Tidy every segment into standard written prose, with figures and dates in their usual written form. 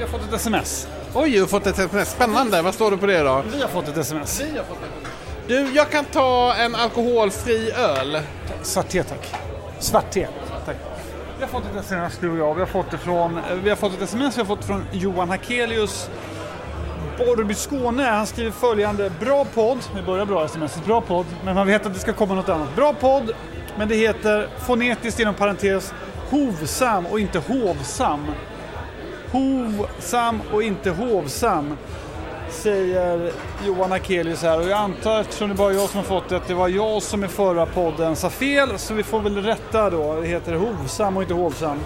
Jag har fått ett sms. Oj, du har fått ett sms. Spännande. Vad står det på det då? Vi har fått ett sms. Du, jag kan ta en alkoholfri öl. Svart te, tack. Svart te, tack. Vi har fått ett sms, du och jag. Vi har fått ett sms från Johan Hakelius. Borby Skåne, han skriver följande: bra podd, vi börjar bra sms, bra podd, men man vet att det ska komma något annat. Bra podd, men det heter fonetiskt inom parentes hovsam och inte hovsam. Hovsam och inte hovsam, säger Johan Hakelius här. Och jag antar, eftersom det bara jag som har fått det, att det var jag som i förra podden sa fel, så vi får väl rätta då. Det heter hovsam och inte hovsam.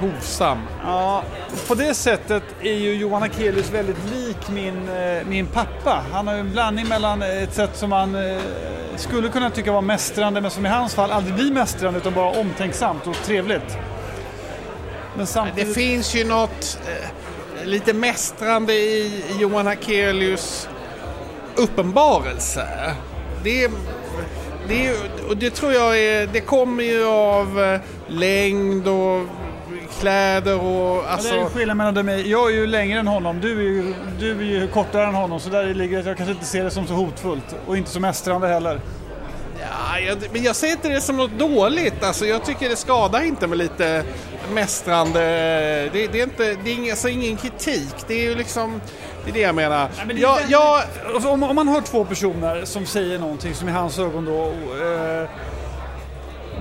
Hovsam. Ja, på det sättet är ju Johan Hakelius väldigt lik min pappa. Han har ju en blandning mellan ett sätt som man skulle kunna tycka var mästrande, men som i hans fall aldrig blir mästrande utan bara omtänksamt och trevligt. Men samtidigt... Det finns ju något lite mästrande i Johan Hakelius uppenbarelse. Det tror jag är, det kommer ju av längd och kläder och alltså... Det är ju skillnad mellan dem. Jag är ju längre än honom. Du är ju kortare än honom. Så där ligger att jag kanske inte ser det som så hotfullt. Och inte som mästrande heller. Ja, men jag ser inte det som något dåligt. Alltså, jag tycker det skadar inte med lite mästrande. Det är ingen kritik. Det är ju liksom... Det är det jag menar. Nej, men det om man har två personer som säger någonting som i hans ögon då...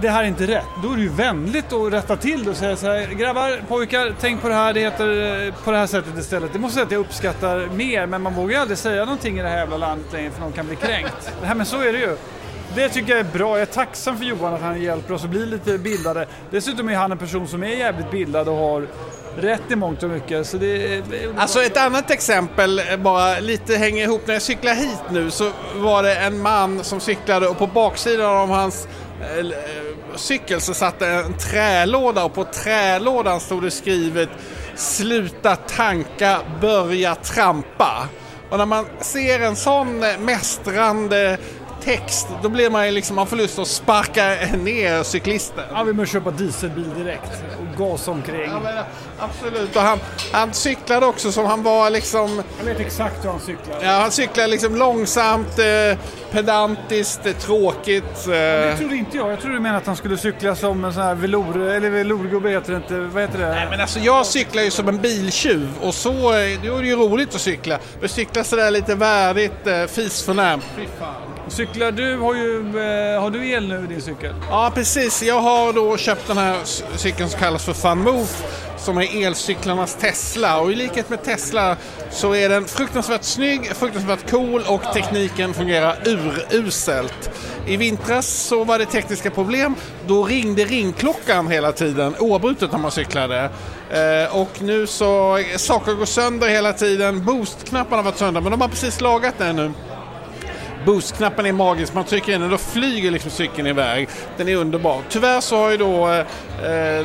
det här är inte rätt. Då är det ju vänligt att rätta till det och säga så här: grabbar, pojkar, tänk på det här. Det heter på det här sättet istället. Det måste säga att jag uppskattar mer, men man vågar aldrig säga någonting i det här jävla landet längre, för någon kan bli kränkt. Det här, men så är det ju. Det tycker jag är bra. Jag är tacksam för Johan att han hjälper oss att bli lite bildade. Dessutom är han en person som är jävligt bildad och har rätt i mångt och mycket. Så det... Alltså ett annat exempel, bara lite hänger ihop. När jag cyklar hit nu så var det en man som cyklade, och på baksidan av hans cykel så satt en trälåda, och på trälådan stod det skrivet: sluta tanka, börja trampa. Och när man ser en sån mästrande text, då blir man ju liksom, man får lust att sparka ner cyklisten. Ja, vi måste köpa dieselbil direkt och gas omkring. Ja, men, absolut. Och han cyklade också som han var liksom... Jag vet exakt hur han cyklade. Ja, han cyklade liksom långsamt, pedantiskt, tråkigt. Men det trodde inte jag. Jag trodde du menade att han skulle cykla som en sån här velorgubbe, heter det inte. Vad heter det? Nej, men alltså jag cyklar ju som en biltjuv, och så det är ju roligt att cykla. Men cykla sådär lite värdigt, fisförnämt. Fy fan. Cyklar du, har du el nu i din cykel? Ja, precis. Jag har då köpt den här cykeln som kallas för FunMove, som är elcyklarnas Tesla. Och i likhet med Tesla så är den fruktansvärt snygg, fruktansvärt cool, och tekniken fungerar uruselt. I vintras så var det tekniska problem. Då ringde ringklockan hela tiden, oavbrutet när man cyklade. Och nu så saker går sönder hela tiden. Boost-knapparna har varit sönder, men de har precis lagat den nu. Boost-knappen är magisk. Man trycker in den, då flyger liksom cykeln iväg. Den är underbar. Tyvärr så har ju då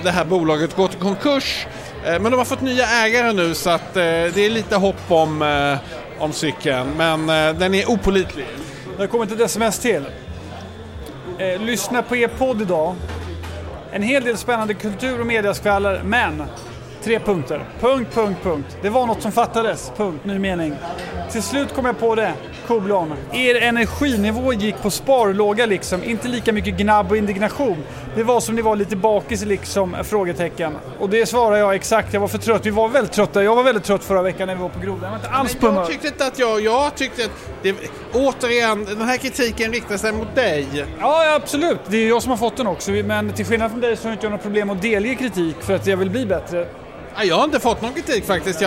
det här bolaget gått i konkurs. Men de har fått nya ägare nu, så att det är lite hopp om cykeln. Men den är opålitlig. Det har kommit ett sms till. Lyssna på er podd idag. En hel del spännande kultur- och mediaskvaller, men... 3 punkter. .. Det var något som fattades. Ny mening. Till slut kom jag på det. : Er energinivå gick på sparlåga liksom. Inte lika mycket gnabb och indignation. Det var som ni var lite bakis liksom. ? Och det svarar jag exakt. Jag var för trött. Vi var väldigt trötta. Jag var väldigt trött förra veckan när vi var på grodan. Jag tyckte att det, återigen, den här kritiken riktar sig mot dig. Ja, absolut. Det är jag som har fått den också. Men till skillnad från dig så har jag inte något problem att delge kritik, för att jag vill bli bättre. Jag har inte fått någon kritik faktiskt.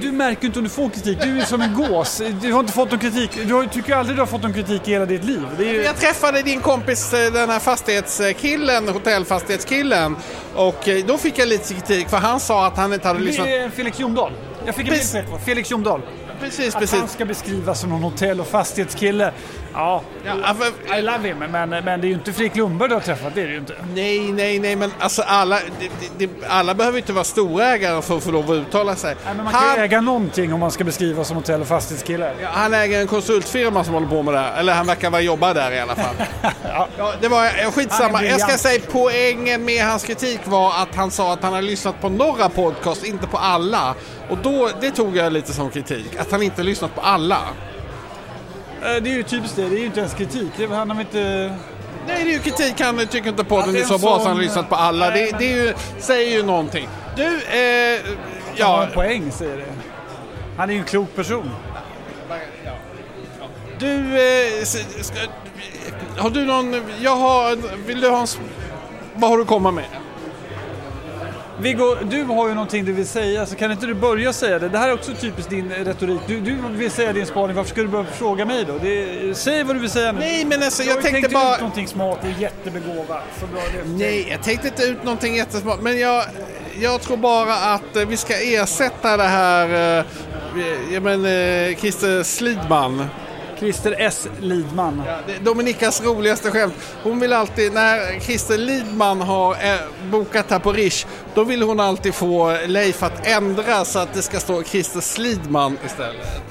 Du märker inte om du får kritik. Du är som en gås. Du har inte fått någon kritik. Du tycker aldrig du har fått någon kritik i hela ditt liv. Det är ju... Jag träffade din kompis, den här hotellfastighetskillen, och då fick jag lite kritik, för han sa att han inte hade lyssnat. Det är Felix Jondahl. Jag fick en bild på Felix Jondahl. Precis. Att han ska beskrivas som någon hotell- och fastighetskille. Ja, I love him, men det är ju inte Fredrik Lundberg du har träffat, det är det ju inte. Nej, men alltså alla behöver inte vara storägare för att få lov att uttala sig. Nej, men man kan äga någonting om man ska beskrivas som hotell- och fastighetskille. Ja, han äger en konsultfirma som håller på med det här, eller han verkar vara jobba där i alla fall. Ja, det var skitsamma. Jag ska säga poängen med hans kritik var att han sa att han har lyssnat på några podcast, inte på alla. Och då, det tog jag lite som kritik, att han inte har lyssnat på alla. Det är ju typiskt det ju inte ens kritik. Det handlar om inte... Nej, det är ju kritik. Han tycker inte på den är så bra så han har lyssnat på alla. Nej, det är ju, säger ju någonting. Du, ja... En poäng, säger det. Han är ju en klok person. Ja. Du, har du någon... Vill du ha en... Vad har du komma med? Viggo, du har ju någonting du vill säga, så kan inte du börja säga det? Det här är också typiskt din retorik. Du vill säga din spaning, varför skulle du börja fråga mig då? Säg vad du vill säga nu. Nej, men alltså, jag tänkte bara... ut någonting smart och jättebegåvat. Så bra det. Nej, jag tänkte inte ut någonting jättesmart. Men jag tror bara att vi ska ersätta det här... Christer S. Lidman. Ja, det är Dominikas roligaste skämt. Hon vill alltid, när Christer Lidman har bokat här på Rish, då vill hon alltid få Leif att ändra så att det ska stå Christer Slidman istället.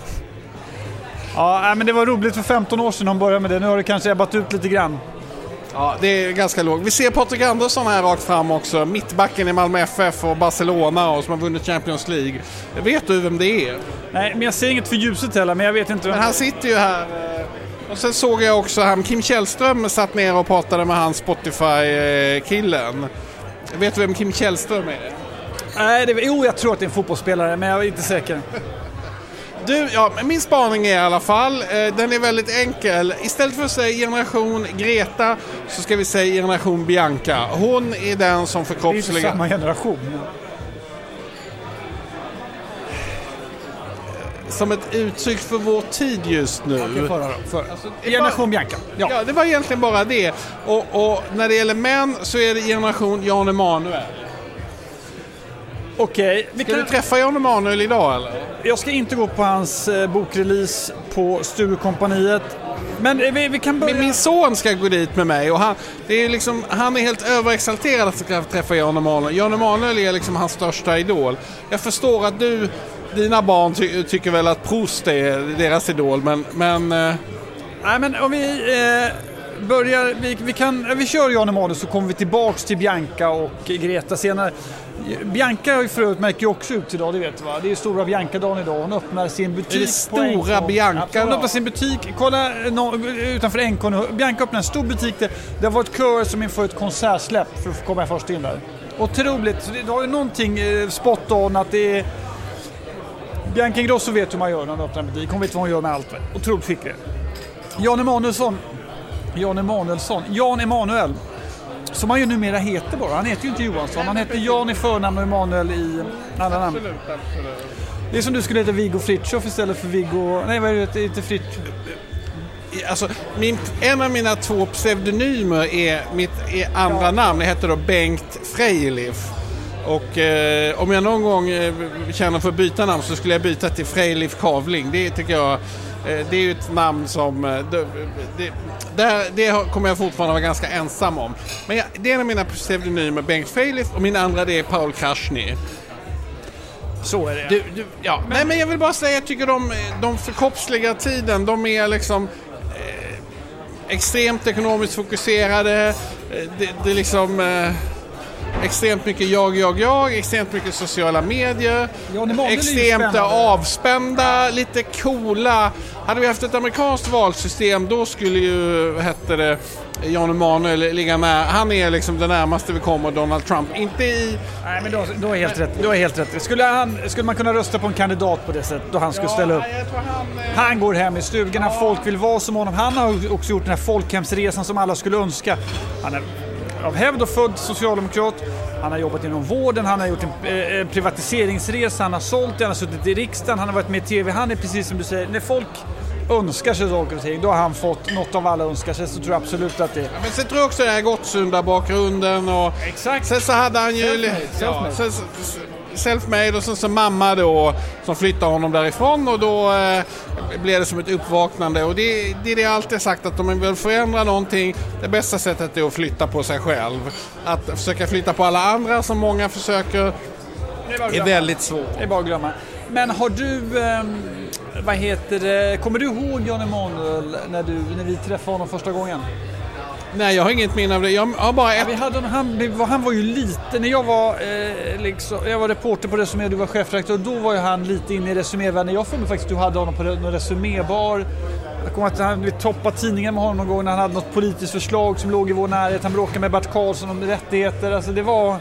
Ja, men det var roligt för 15 år sedan hon började med det. Nu har det kanske ebbat ut lite grann. Ja, det är ganska lågt. Vi ser Patrik Andersson här rakt fram också. Mittbacken i Malmö FF och Barcelona och som har vunnit Champions League. Vet du vem det är? Nej, men jag ser inget för ljuset heller, men jag vet inte vem. Men han sitter ju här. Och sen såg jag också han, Kim Källström satt ner och pratade med han Spotify-killen. Vet du vem Kim Källström är? Nej, jag tror att det är en fotbollsspelare, men jag är inte säker. Du, ja, min spaning är i alla fall, den är väldigt enkel. Istället för att säga generation Greta så ska vi säga generation Bianca. Hon är den som förkroppsligar... Det är samma generation. Som ett uttryck för vår tid just nu. Okay, alltså, generation Bianca. Ja, det var egentligen bara det. Och när det gäller män så är det generation Jan Emanuel. Okej, ska du träffa Jan Emanuel idag eller? Jag ska inte gå på hans bokrelease på Sturekompaniet. Men vi kan börja... Min son ska gå dit med mig och han är helt överexalterad att ska träffa Jan Emanuel. Jan Emanuel är liksom hans största idol. Jag förstår att dina barn tycker väl att Proust är deras idol, men... Nej, men om vi... Börjar, vi kör Jan Emanuel så kommer vi tillbaks till Bianca och Greta senare. Bianca har ju förut märker också ut idag, det vet du va? Det är ju stora Bianca-dagen idag. Hon öppnar sin butik. Det är stora Bianca. Ja, hon öppnar sin butik. Kolla utanför NK. Bianca öppnar en stor butik där. Det har varit köer som inför ett konsertsläpp för att komma först in där. Otroligt. Så det har ju någonting spot on att det är... Bianca Ingrosso vet hur man gör när hon öppnar en butik. Hon vet vad hon gör med allt. Otroligt skicklig. Jan Emanuelsson, som han ju numera heter bara. Han heter ju inte Johansson, han heter Jan i förnamn och Emanuel i andra namn. Absolut. Det är som du skulle heta Viggo Fritjof istället för Viggo... Nej, vad är det? Inte Fritjof. Alltså, en av mina två pseudonymer är mitt andra namn. Det heter då Bengt Frejeliff. Och om jag någon gång känner för att byta namn så skulle jag byta till Frejeliff Kavling. Det tycker jag... Det är ju ett namn som det kommer jag fortfarande vara ganska ensam om. Men det är en av mina pseudonymer Bengt Frejeliff och min andra det är Paul Krasny. Så är det. Ja. Men jag vill bara säga jag tycker de förkroppsliga tiden, de är liksom extremt ekonomiskt fokuserade. Det är liksom extremt mycket jag, extremt mycket sociala medier, extremt avspända, lite coola. Hade vi haft ett amerikanskt valsystem då skulle ju, hette det, Jan Emanuel ligga med. Han är liksom det närmaste vi kommer Donald Trump. Inte i... Nej, men då är helt rätt. Då är helt rätt. Skulle man kunna rösta på en kandidat på det sättet då han skulle ställa upp? Jag tror han går hem i stugorna, folk vill vara som honom. Han har också gjort den här folkhemsresan som alla skulle önska. Han är av hävd och född socialdemokrat. Han har jobbat inom vården, han har gjort en privatiseringsresa, han har sålt, han har suttit i riksdagen, han har varit med i tv. Han är precis som du säger, när folk önskar sig saker och ting, då har han fått något av alla önskar sig, så tror jag absolut att det är. Ja, men sen tror jag också det här Gottsunda bakgrunden och... Exakt. Sen så hade han ju... self-made och sen så mamma då som flyttar honom därifrån, och då blir det som ett uppvaknande. Och det är det jag alltid sagt, att om man vill förändra någonting, det bästa sättet är att flytta på sig själv. Att försöka flytta på alla andra som många försöker är väldigt svårt. Det är bara att glömma. Men har du, kommer du ihåg Jan Emanuel när vi träffade honom första gången? Nej, jag har inget minne av det. Jag har bara ett... han var ju lite, när jag var jag var reporter på Resumé, du var chefredaktör, då var ju han lite inne i Resumévärlden. Jag funderade faktiskt, du hade honom på Resumébar. Jag kommer att han toppade tidningen med honom någon gång när han hade något politiskt förslag som låg i vår närhet. Han bråkade med Bert Karlsson om rättigheter. Alltså det var...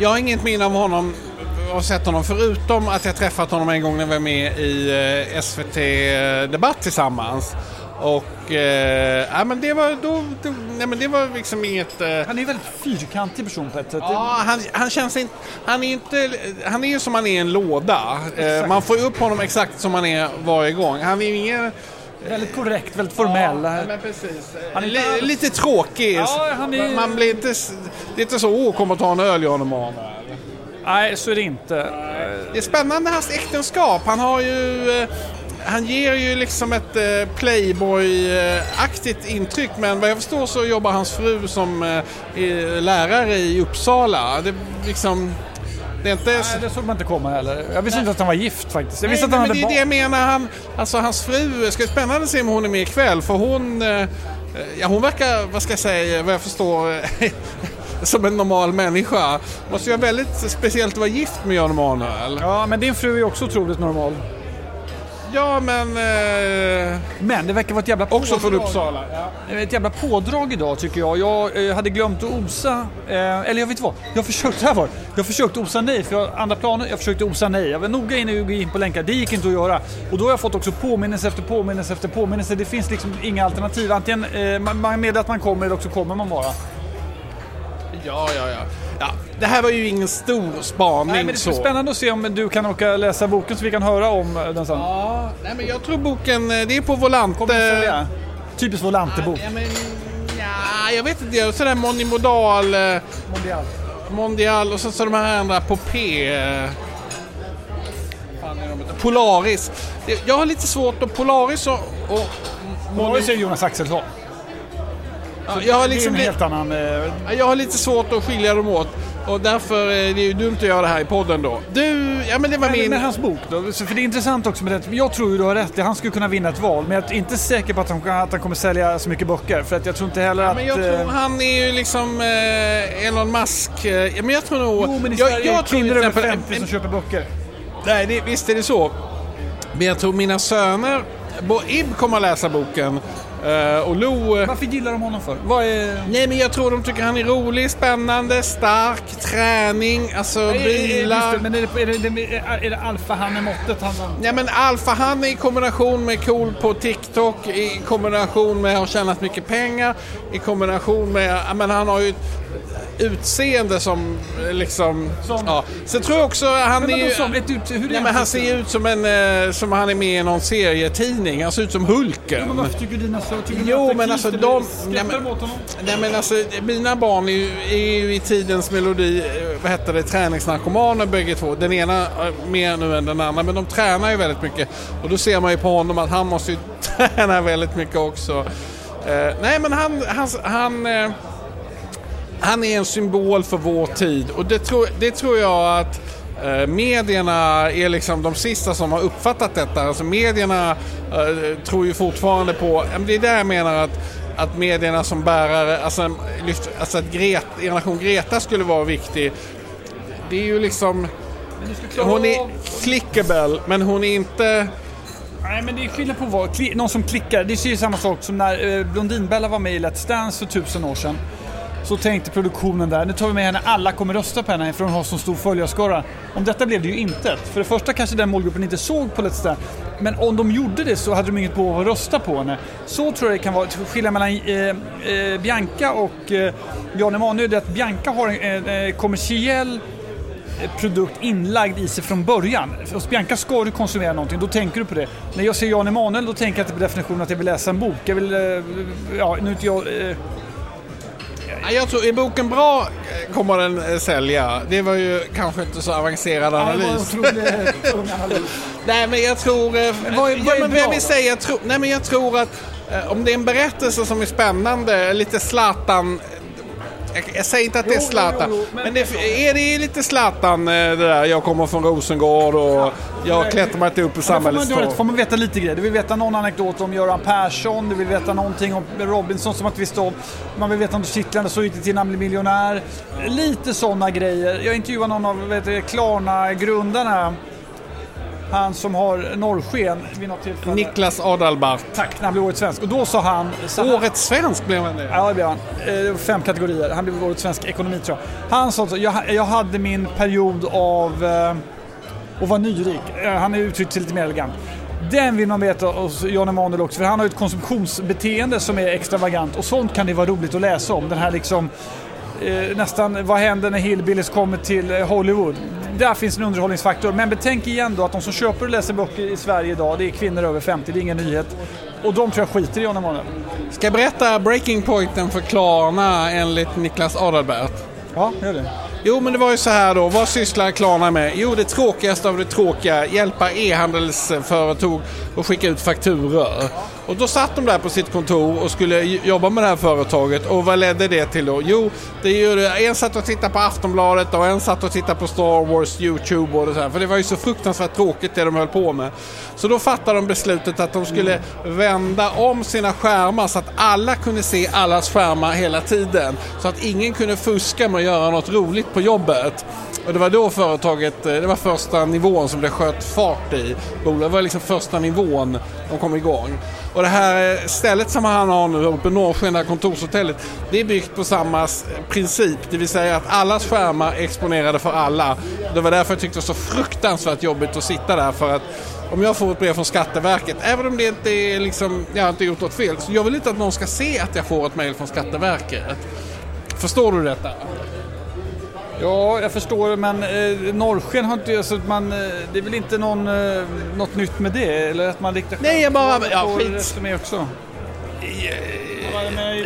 Jag har inget minne av honom. Jag har sett honom förutom att jag träffat honom en gång när vi var med i SVT-debatt tillsammans. Och det var liksom inget... Han är ju väldigt fyrkantig person på ett sätt. Ja, han känns inte... Han är ju som han är en låda. Man får upp honom exakt som han är varje gång. Han är ju ingen... Väldigt korrekt, väldigt formell. Ja, men precis. Han är lite tråkig. Ja, han är... Man blir inte så åkommentarande öl i honom av. Nej, så är det inte. Det är spännande hans äktenskap. Han ger ju liksom ett playboy-aktigt intryck, men vad jag förstår så jobbar hans fru som lärare i Uppsala. Det liksom... Det är inte... Nej, det såg man inte komma heller. Jag visste inte att han var gift faktiskt. Jag visste att han hade barn. Det är det jag menar. Hans fru, ska spännande se om hon är med ikväll, för hon verkar, vad jag förstår som en normal människa. Måste ju vara väldigt speciellt att vara gift med Jan Emanuel. Ja, men din fru är också otroligt normal. Ja, men... Men det verkar vara ett jävla pådrag. Också från Uppsala. Ja. Ett jävla pådrag idag, tycker jag. Jag hade glömt att osa... Eller jag vet vad. Jag försökte osa nej, för jag andra planer. Jag försökte osa nej. Jag var noga in på länkar. Det gick inte att göra. Och då har jag fått också påminnelse efter påminnelse efter påminnelse. Det finns liksom inga alternativ. Antingen med att man kommer, eller också kommer man bara. Ja. Det här var ju ingen stor spaning. Nej, men det är spännande att se om du kan åka läsa boken så vi kan höra om den sen. Ja, nej, men jag tror boken, det är på Volante. Typiskt Volante-bok. Jag vet inte, det är sådär Mondial och så de här andra på P. Polaris. Jag har lite svårt att Polaris och Polaris är Jonas Axelsson. Ja, jag har lite svårt att skilja dem åt, och därför är det ju dumt att göra det här i podden då. Med hans bok då, för det är intressant också med det. Jag tror ju du har rätt, han skulle kunna vinna ett val, men jag är inte säker på att han kommer sälja så mycket böcker, för att jag tror inte heller att... Men jag tror han är ju liksom Elon Musk. Men jag tror nog... Jo, men i Sverige jag tror kvinnor över 50 som köper böcker. Nej, visst är det så. Men jag tror mina söner Ib kommer att läsa boken. Och Lo... Varför gillar de honom för? Nej, men jag tror de tycker han är rolig, spännande, stark, träning, alltså bilar. Men är det alfahanne-måttet han... Nej, men alfahanne i kombination med cool på TikTok, i kombination med har tjänat mycket pengar, i kombination med... Men han har ju ett utseende som liksom... Ja. Så tror jag också han han ser ut som en... Som han är med i någon serietidning. Han ser ut som Hulken. Ja, men varför tycker dina... mina barn är ju i tidens melodi, träningsnarkomaner bägge två. Den ena mer nu än den andra, men de tränar ju väldigt mycket, och då ser man ju på honom att han måste ju träna väldigt mycket också. Han är en symbol för vår tid, och det tror jag att medierna är liksom de sista som har uppfattat detta. Alltså medierna tror ju fortfarande på... Det är där jag menar att medierna som bärare... Alltså att generation Greta skulle vara viktig. Det är ju liksom... Hon är clickable, men hon är inte... Nej, men det är skillnad på någon som klickar. Det är ju samma sak som när Blondinbella var med i Let's Dance för 1000 år sedan. Så tänkte produktionen där, nu tar vi med henne, alla kommer rösta på henne för hon har så stor följarskara. Om detta blev det ju intet. För det första kanske den målgruppen inte såg på Let's Dance, men om de gjorde det så hade de inget på att rösta på henne. Så tror jag det kan vara skillnad mellan Bianca och Jan Emanuel, är att Bianca har en kommersiell produkt inlagd i sig från början. Hos Bianca ska du konsumera någonting, då tänker du på det. När jag ser Jan Emanuel, då tänker jag på definitionen att jag vill läsa en bok. Jag vill, Jag tror, är boken bra kommer den sälja. Det var ju kanske inte så avancerad analys. Nej, men jag tror... jag tror att om det är en berättelse som är spännande, lite Zlatan... Jag säger inte att det är Zlatan, men det är lite Zlatan det där. Jag kommer från Rosengård och jag klättrar mig inte upp i samhällets torg. Får man veta lite grejer. Du vill veta någon anekdot om Göran Persson, du vill veta någonting om Robinson som att vi står. Man vill veta om Kittlande så inte till namn miljonär. Lite sådana grejer. Jag intervjuade någon av Klarna-grundarna. Han som har norrsken vid något tillfälle. Niklas Adalberth. Tack, när han blev årets svensk. Och då sa han... Årets svensk blev han det? Ja, det blev han. 5 kategorier. Han blev årets svensk ekonomi, tror jag. Han sa så, jag hade min period av att vara nyrik. Han är uttryckt sig lite mer elegant. Den vill man veta hos Jan Emanuelsson också. För han har ett konsumtionsbeteende som är extravagant. Och sånt kan det vara roligt att läsa om. Den här liksom... nästan, vad händer när Hillbillies kommer till Hollywood? Där finns en underhållningsfaktor. Men betänk igen då att de som köper och läser böcker i Sverige idag, det är kvinnor över 50, det är ingen nyhet. Och de tror jag skiter i honom. Ska jag berätta breaking pointen för Klarna enligt Niklas Adalberth? Ja, gör det. Jo, men det var ju så här då. Vad sysslar Klarna med? Jo, det tråkigaste av det tråkiga. Hjälpa e-handelsföretag och skicka ut fakturor. Och då satt de där på sitt kontor och skulle jobba med det här företaget. Och vad ledde det till då? Jo, det är ju, en satt och tittade på Aftonbladet och en satt och tittade på Star Wars, YouTube och det här. För det var ju så fruktansvärt tråkigt det de höll på med. Så då fattade de beslutet att de skulle vända om sina skärmar så att alla kunde se allas skärmar hela tiden. Så att ingen kunde fuska med att göra något roligt på jobbet. Och det var då företaget, det var första nivån som det sköt fart i. Det var liksom första nivån de kom igång. Och det här stället som han har nu uppe i Norrsken, det här kontorshotellet, det är byggt på samma princip. Det vill säga att allas skärmar exponerade för alla. Det var därför jag tyckte det var så fruktansvärt jobbigt att sitta där. För att om jag får ett brev från Skatteverket, även om det inte är liksom, jag har inte gjort något fel, så jag vill inte att någon ska se att jag får ett mejl från Skatteverket. Förstår du detta? Ja, jag förstår, men norrsken har inte, så att man, det är väl inte någon, något nytt med det, eller att man riktar. Nej, jag bara resumé också.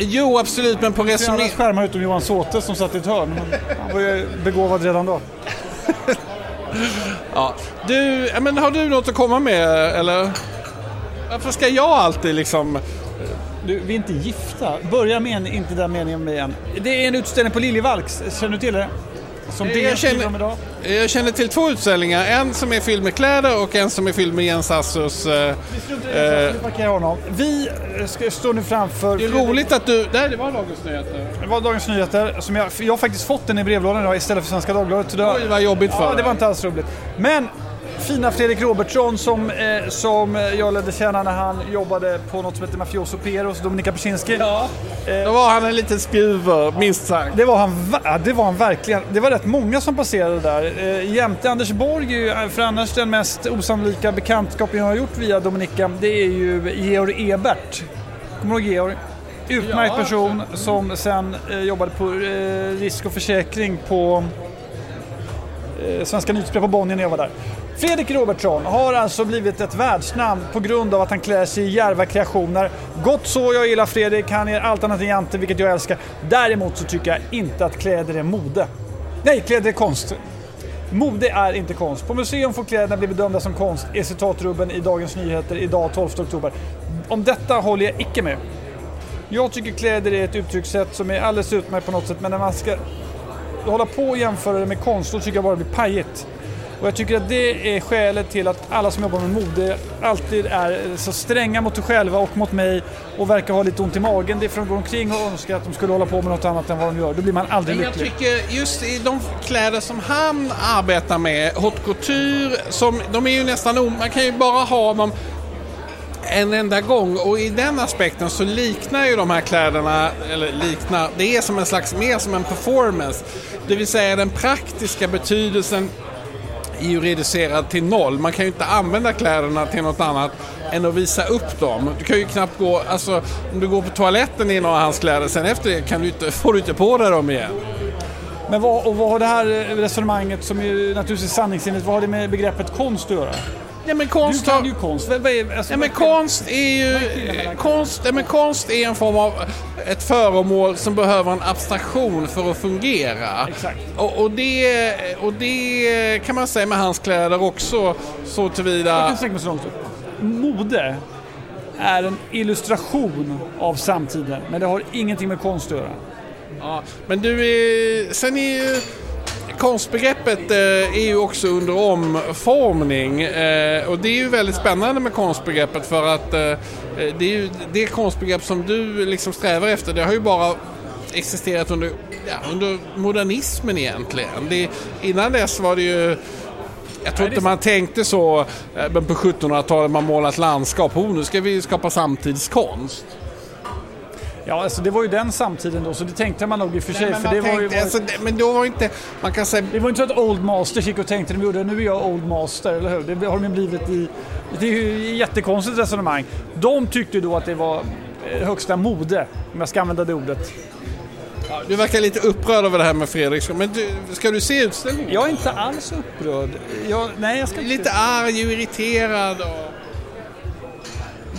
Jo, absolut, men på resumé. Jag skärmar utom Johan Såte som satt i ett hörn. Han var ju begåvad redan då. Ja, du, men har du något att komma med, eller? Varför ska jag alltid liksom? Du, vi är inte gifta. Börja med inte den meningen med igen. Det är en utställning på Liljevalchs. Känner du till det? Som jag känner till 2 utställningar. En som är fylld med kläder och en som är fylld med Jens Assos... Vi står nu framför... Det är roligt att du... Nej, det var Dagens Nyheter. Det var Dagens Nyheter. Som jag har faktiskt fått den i brevlådan idag istället för Svenska Dagbladet. Det var jobbigt för. Ja, det var inte alls roligt. Men... Fina Fredrik Robertsson som jag lärde känna när han jobbade på något som heter Mafioso Pero hos Dominika Persinski. Ja. Då var han en liten skruver, minst sagt. Det var han, verkligen. Det var rätt många som passerade där. Jämte Anders Borg är ju för annars den mest osannolika bekantskapen jag har gjort via Dominika. Det är ju Georg Ebert. Kommer du ihåg Georg? Utmärkt person som sen jobbade på risk och försäkring på Svenska Nyhetsbrev på Bonnier när jag var där. Fredrik Robertsson har alltså blivit ett världsnamn på grund av att han klär sig i djärva kreationer. Gott så, jag gillar Fredrik. Han är allt annat än jante, vilket jag älskar. Däremot så tycker jag inte att kläder är mode. Nej, kläder är konst. Mode är inte konst. På museum får kläderna bli bedömda som konst är citatrubben i Dagens Nyheter idag 12 oktober. Om detta håller jag icke med. Jag tycker kläder är ett uttryckssätt som är alldeles utmärkt på något sätt. Men när man ska hålla på och jämföra det med konst, då tycker jag bara det blir pajigt. Och jag tycker att det är skälet till att alla som jobbar med mode alltid är så stränga mot sig själva och mot mig och verkar ha lite ont i magen. Det är för att de går omkring och önskar att de skulle hålla på med något annat än vad de gör. Då blir man aldrig lycklig. Jag tycker just i de kläder som han arbetar med, haute couture, som de är ju nästan man kan ju bara ha dem en enda gång, och i den aspekten så liknar ju de här kläderna, eller liknar, det är som en slags, mer som en performance. Det vill säga den praktiska betydelsen är ju reducerad till 0. Man kan ju inte använda kläderna till något annat än att visa upp dem. Du kan ju knappt gå, alltså om du går på toaletten i några av hans kläder, sen efter det får du inte på dig dem igen. Men vad har det här resonemanget, som ju naturligtvis är sanningsenligt, vad har det med begreppet konst att göra? Nej, men konst du kan ju konst. Alltså, nej, men konst är ju konst, nej, men konst är en form av ett föremål som behöver en abstraktion för att fungera. Exakt. Och det kan man säga med hans kläder också, så tillvida. Jag kan säga mig så långt upp. Mode är en illustration av samtiden, men det har ingenting med konst att göra. Ja, men du är, sen är ju konstbegreppet är ju också under omformning, och det är ju väldigt spännande med konstbegreppet, för att det är ju det konstbegrepp som du liksom strävar efter, det har ju bara existerat under, under modernismen egentligen. Innan dess var det ju, jag tror inte man tänkte så, men på 1700-talet man målat landskap, nu ska vi skapa samtidskonst. Ja, alltså det var ju den samtiden då, så det tänkte man nog i och för sig. Men då var inte, man kan säga... Det var inte så att Old Master gick och tänkte, de gjorde, nu är jag Old Master, eller hur? Det har de blivit i... Det är ju jättekonstigt resonemang. De tyckte då att det var högsta mode, om jag ska använda det ordet. Ja, du verkar lite upprörd över det här med Fredrik. Men ska du se utställningen? Jag är inte alls upprörd. Jag ska lite arg och irriterad och...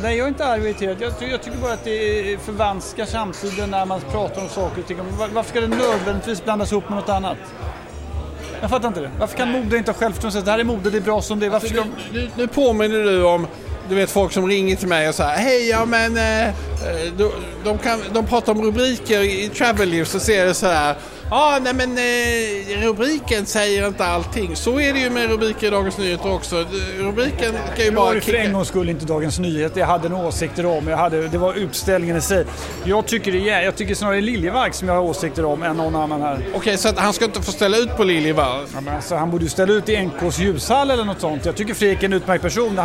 Nej, jag är inte arviterad. Jag tycker bara att det förvanskar samtiden när man pratar om saker och ting. Varför ska det nödvändigtvis blandas ihop med något annat? Jag fattar inte det. Varför kan mode inte ha självförtroende? Det här är mode, det är bra som det är. Varför ska... nu påminner du om, du vet, folk som ringer till mig och säger hej, ja men de pratar om rubriker i Travel, så ser det så här. Nej men rubriken säger inte allting. Så är det ju med rubriker i Dagens Nyheter också. Rubriken ska ju bara... Det var ju för en gång skulle inte Dagens Nyheter. Jag hade en åsikter om. Det var utställningen i sig. Jag tycker snarare Liljevalchs som jag har åsikter om än någon annan här. Okej, så att han ska inte få ställa ut på Liljevalchs? Ja, men alltså, han borde ju ställa ut i NKs ljushall eller något sånt. Jag tycker Fredrik är en utmärkt person.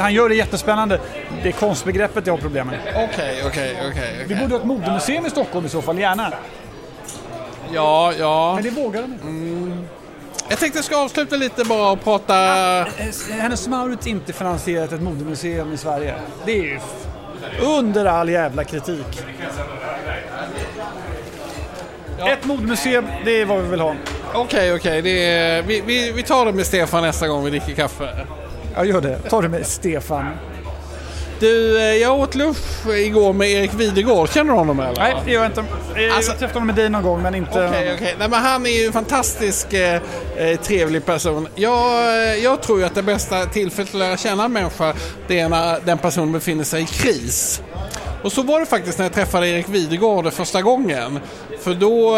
Han gör det jättespännande. Det är konstbegreppet jag har problem med. Okej. Vi borde ha ett modemuseum i Stockholm i så fall, gärna. Ja. Men det vågar de inte. Jag tänkte jag ska avsluta lite bara och prata... Hennes Mauritz inte finansierat ett modemuseum i Sverige. Det är ju under all jävla kritik. Ja. Ett modemuseum, det är vad vi vill ha. Okej. Vi tar det med Stefan nästa gång vi dricker kaffe. Ja, gör det. Ta det med Stefan. Du, jag åt lunch igår med Erik Videgård. Känner du honom eller? Nej, det gör jag inte. Jag träffade honom med dig någon gång, men inte... Okej. Nej, men han är ju en fantastisk trevlig person. Jag tror ju att det bästa tillfället att lära känna en människa, det är när den personen befinner sig i kris. Och så var det faktiskt när jag träffade Erik Videgård första gången. För då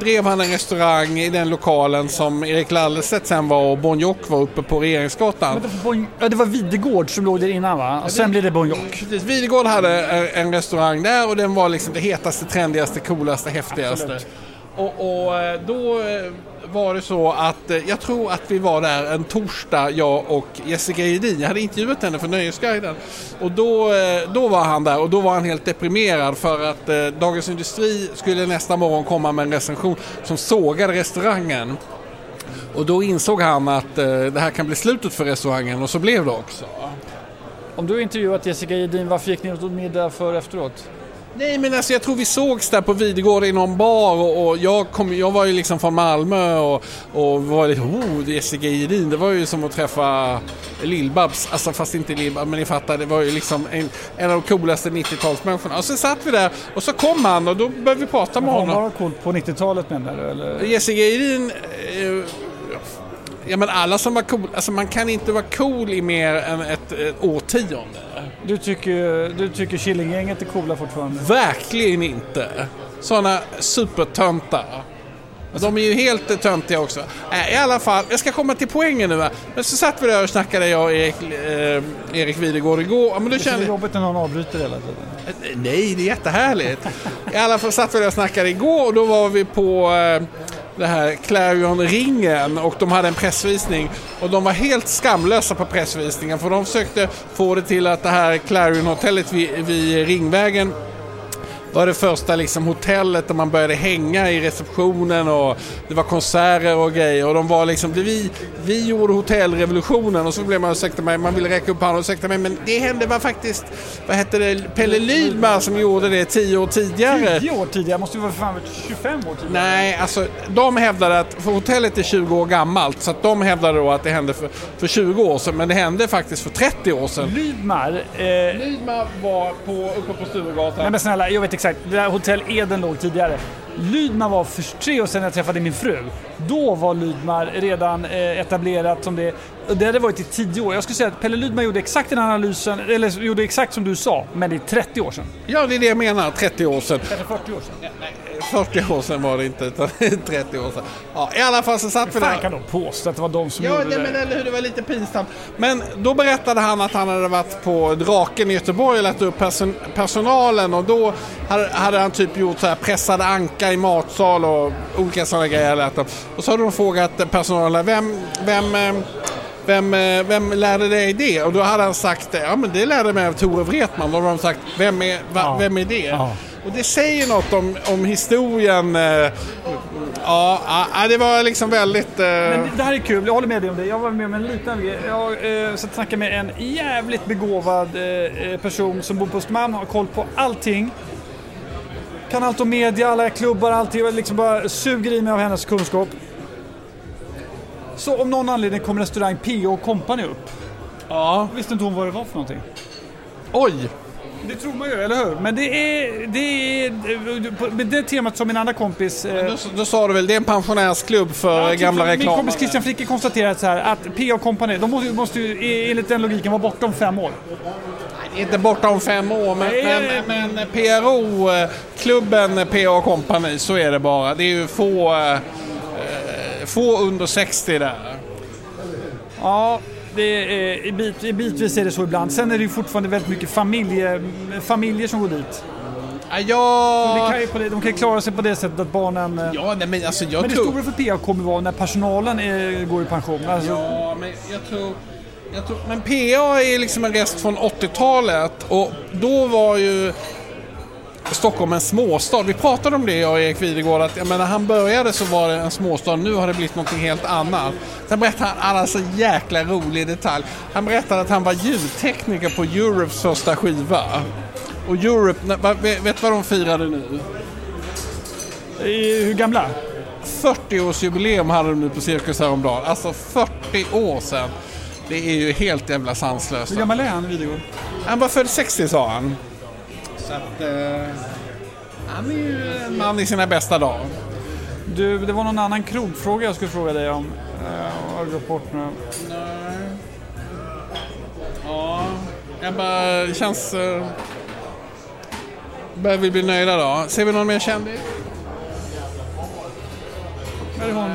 drev han en restaurang i den lokalen som Erik Lalleset sen var, och Bon Joak var uppe på Regeringsgatan. Det var Videgård som låg där innan, va? Och sen blev det Bon Joak. Precis, Videgård hade en restaurang där, och den var liksom det hetaste, trendigaste, coolaste, häftigaste. Absolut. Och då var det så att jag tror att vi var där en torsdag, jag och Jessica Gedin. Jag hade intervjuat henne för Nöjesguiden. Och då var han där, och då var han helt deprimerad för att Dagens Industri skulle nästa morgon komma med en recension som sågade restaurangen. Och då insåg han att det här kan bli slutet för restaurangen, och så blev det också. Om du intervjuat Jessica Gedin, varför gick ni åt middag för efteråt? Nej, men alltså jag tror vi sågs där på Videgård i någon bar, och jag var ju liksom från Malmö och var lite, Jessica Irin, det var ju som att träffa Lillbabs, alltså fast inte Lillbabs, men ni fattar, det var ju liksom en av de coolaste 90-talsmänniskorna. Och så satt vi där, och så kom han, och då började vi prata med honom. Har han koll på 90-talet menar du, eller? Jessica Irin... Ja, men alla som var cool, alltså man kan inte vara cool i mer än ett årtionde. Du tycker Killinggänget är coola fortfarande? Verkligen inte. Såna supertönta. De är ju helt töntiga också. I alla fall, jag ska komma till poängen nu. Men så satt vi där och snackade, jag och Erik Videgård igår. Ja, men du känner... Det är jobbigt när någon avbryter hela tiden. Nej, det är jättehärligt. I alla fall satt vi där och snackade igår, och då var vi på... det här Clarion-ringen, och de hade en pressvisning, och de var helt skamlösa på pressvisningen, för de försökte få det till att det här Clarion-hotellet vid Ringvägen var det första liksom hotellet där man började hänga i receptionen, och det var konserter och grejer, och de var liksom, vi gjorde hotellrevolutionen, och så blev man, ursäkta mig, man ville räcka upp handen och ursäkta mig, men det hände var faktiskt, vad hette det, Pelle Lydmar som gjorde det 10 år tidigare. 10 år tidigare? Måste ju vara för fan 25 år tidigare. Nej, alltså de hävdade att, för hotellet är 20 år gammalt, så att de hävdade då att det hände för 20 år sedan, men det hände faktiskt för 30 år sedan. Lydmar var uppe på Sturegatan. Nej men snälla, jag vet exakt. Det där Hotell Eden låg tidigare. Lydmar var för 3 år sedan jag träffade min fru. Då var Lydmar redan etablerat som det. Det hade varit i 10 år. Jag skulle säga att Pelle Lydmar gjorde exakt den analysen, eller gjorde exakt som du sa, men det är 30 år sedan. Ja, det är det jag menar, 30 år sedan. Eller 40 år sedan. Ja, nej, 40 år sedan var det inte, utan 30 år sedan. Ja, i alla fall så satt vi där. Fan kan de påstå att det var de som gjorde det? Ja, men eller hur, det var lite pinsamt. Men då berättade han att han hade varit på Draken i Göteborg och lagt upp personalen, och då hade han typ gjort så här pressade ankar i matsal och olika sådana grejer. Och så hade de frågat personalen, vem lärde dig det? Och då hade han sagt, ja men det lärde mig av Tore Wretman. Då hade de sagt, vem är det? Ja. Och det säger något om historien. Ja, det var liksom väldigt... Men det här är kul, jag håller med dig om det. Jag var med om en liten grej. Jag satt och snackade med en jävligt begåvad person som bor på Östermalm, har koll på allting. Kan allt om media, alla klubbar, allting. Jag liksom bara suger i mig av hennes kunskap. Så om någon anledning kom restaurang P.O. & Company upp. Ja. Visste inte hon vad det var för någonting? Oj! Det tror man ju, eller hur? Men det är det temat som min andra kompis... Då sa du väl, det är en pensionärsklubb för gamla reklam. Min kompis Christian Fricke konstaterade så här, att P.O. & Company, de måste ju enligt den logiken vara borta om 5 år. Inte borta om 5 år, men PRO, klubben P.O. & Company, så är det bara. Det är ju få under 60 där. Ja, det är, bitvis är det så ibland. Sen är det ju fortfarande väldigt mycket familjer som går dit. Ja, de kan ju klara sig på det sättet att barnen... Ja, nej, men alltså jag tror... Men det stora för PA kommer vara när personalen går i pension. Alltså. Ja, men jag tror... Men PA är liksom en rest från 80-talet, och då var ju... Stockholm en småstad. Vi pratade om det, jag och Erik Videgård, att jag menar, när han började så var det en småstad, nu har det blivit något helt annat. Sen berättade han alla så jäkla rolig detalj. Han berättade att han var ljudtekniker på Europes första skiva. Och Europe, vet vad de firade nu? Hur gamla? 40-årsjubileum hade de nu på Cirkus häromdagen. Alltså 40 år sedan. Det är ju helt jävla sanslöst. Hur gammal är han, Videgård? Han var född 60, sa han. Så att, han är ju en man i sina bästa dagar. Du, det var någon annan krogfråga jag skulle fråga dig om. Jag har gått bort nu. Nej. Ja, jag bara känns... Börjar vi bli nöjda då? Ser vi någon mer kändis? Är det hon,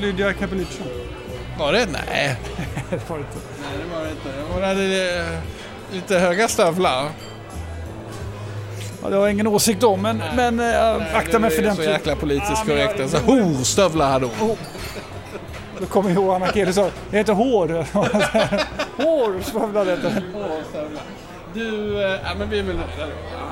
Lydia Capelucci? Var det? Nej. Det var det inte. Nej, det var det inte. Hon hade lite höga stövlar. Ja, det har ingen åsikt om, men akta mig för den typen. Så jäkla politiskt korrekt. Så horstövlar hade hon. Då kommer Johan Hakelius och sa, det heter hår. Horstövlar heter det. Du, ja men vi är väl nöjda då.